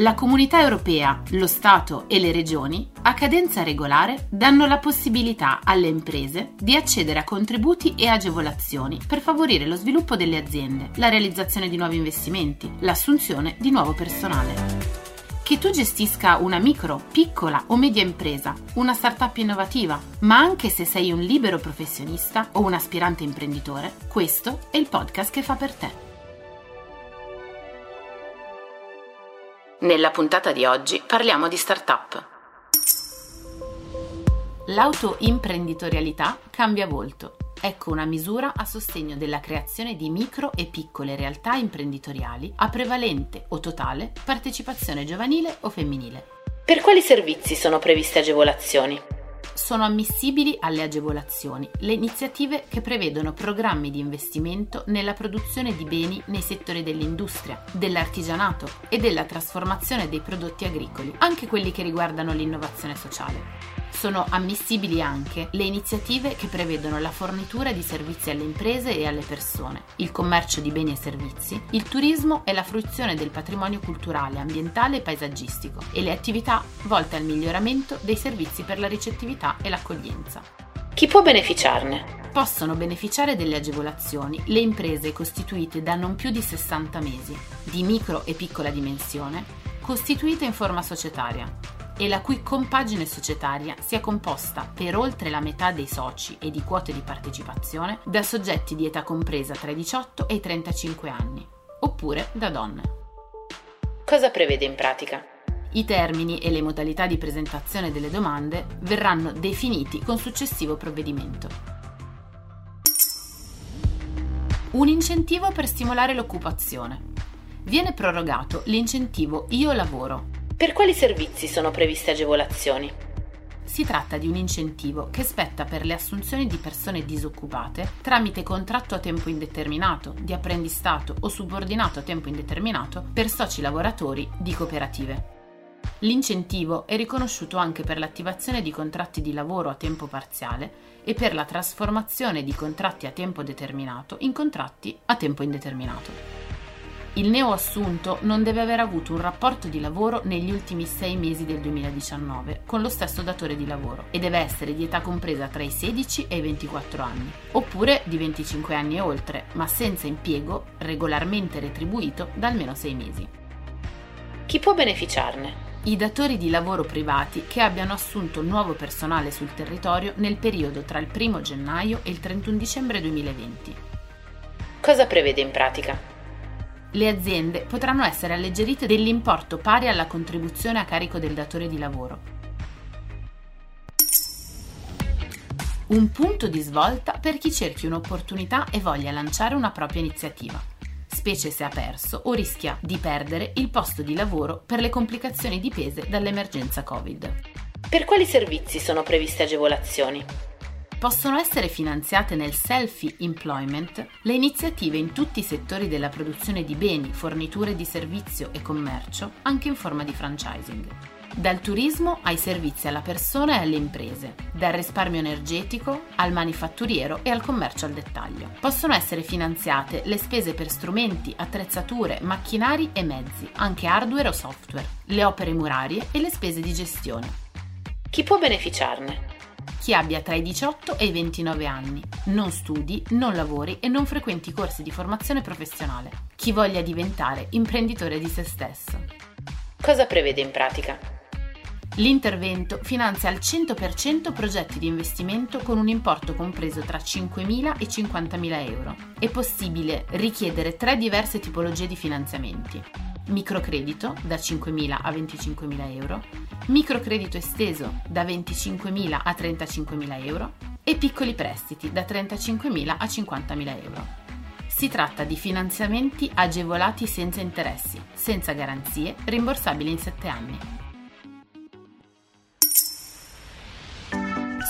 La Comunità Europea, lo Stato e le Regioni, a cadenza regolare, danno la possibilità alle imprese di accedere a contributi e agevolazioni per favorire lo sviluppo delle aziende, la realizzazione di nuovi investimenti, l'assunzione di nuovo personale. Che tu gestisca una micro, piccola o media impresa, una startup innovativa, ma anche se sei un libero professionista o un aspirante imprenditore, questo è il podcast che fa per te. Nella puntata di oggi parliamo di startup. L'autoimprenditorialità cambia volto. Ecco una misura a sostegno della creazione di micro e piccole realtà imprenditoriali a prevalente o totale partecipazione giovanile o femminile. Per quali servizi sono previste agevolazioni? Sono ammissibili alle agevolazioni le iniziative che prevedono programmi di investimento nella produzione di beni nei settori dell'industria, dell'artigianato e della trasformazione dei prodotti agricoli, anche quelli che riguardano l'innovazione sociale. Sono ammissibili anche le iniziative che prevedono la fornitura di servizi alle imprese e alle persone, il commercio di beni e servizi, il turismo e la fruizione del patrimonio culturale, ambientale e paesaggistico e le attività volte al miglioramento dei servizi per la ricettività e l'accoglienza. Chi può beneficiarne? Possono beneficiare delle agevolazioni le imprese costituite da non più di 60 mesi, di micro e piccola dimensione, costituite in forma societaria e la cui compagine societaria sia composta per oltre la metà dei soci e di quote di partecipazione da soggetti di età compresa tra i 18 e i 35 anni, oppure da donne. Cosa prevede in pratica? I termini e le modalità di presentazione delle domande verranno definiti con successivo provvedimento. Un incentivo per stimolare l'occupazione. Viene prorogato l'incentivo Io lavoro. Per quali servizi sono previste agevolazioni? Si tratta di un incentivo che spetta per le assunzioni di persone disoccupate tramite contratto a tempo indeterminato, di apprendistato o subordinato a tempo indeterminato per soci lavoratori di cooperative. L'incentivo è riconosciuto anche per l'attivazione di contratti di lavoro a tempo parziale e per la trasformazione di contratti a tempo determinato in contratti a tempo indeterminato. Il neoassunto non deve aver avuto un rapporto di lavoro negli ultimi 6 mesi del 2019 con lo stesso datore di lavoro e deve essere di età compresa tra i 16 e i 24 anni, oppure di 25 anni e oltre, ma senza impiego regolarmente retribuito da almeno 6 mesi. Chi può beneficiarne? I datori di lavoro privati che abbiano assunto nuovo personale sul territorio nel periodo tra il 1 gennaio e il 31 dicembre 2020. Cosa prevede in pratica? Le aziende potranno essere alleggerite dell'importo pari alla contribuzione a carico del datore di lavoro. Un punto di svolta per chi cerchi un'opportunità e voglia lanciare una propria iniziativa, specie se ha perso o rischia di perdere il posto di lavoro per le complicazioni dipese dall'emergenza Covid. Per quali servizi sono previste agevolazioni? Possono essere finanziate nel Selfie Employment le iniziative in tutti i settori della produzione di beni, forniture di servizio e commercio, anche in forma di franchising. Dal turismo ai servizi alla persona e alle imprese, dal risparmio energetico al manifatturiero e al commercio al dettaglio. Possono essere finanziate le spese per strumenti, attrezzature, macchinari e mezzi, anche hardware o software, le opere murarie e le spese di gestione. Chi può beneficiarne? Chi abbia tra i 18 e i 29 anni, non studi, non lavori e non frequenti corsi di formazione professionale. Chi voglia diventare imprenditore di se stesso. Cosa prevede in pratica? L'intervento finanzia al 100% progetti di investimento con un importo compreso tra 5.000 e 50.000 euro. È possibile richiedere 3 diverse tipologie di finanziamenti. Microcredito da 5.000 a 25.000 euro, microcredito esteso da 25.000 a 35.000 euro e piccoli prestiti da 35.000 a 50.000 euro. Si tratta di finanziamenti agevolati senza interessi, senza garanzie, rimborsabili in 7 anni.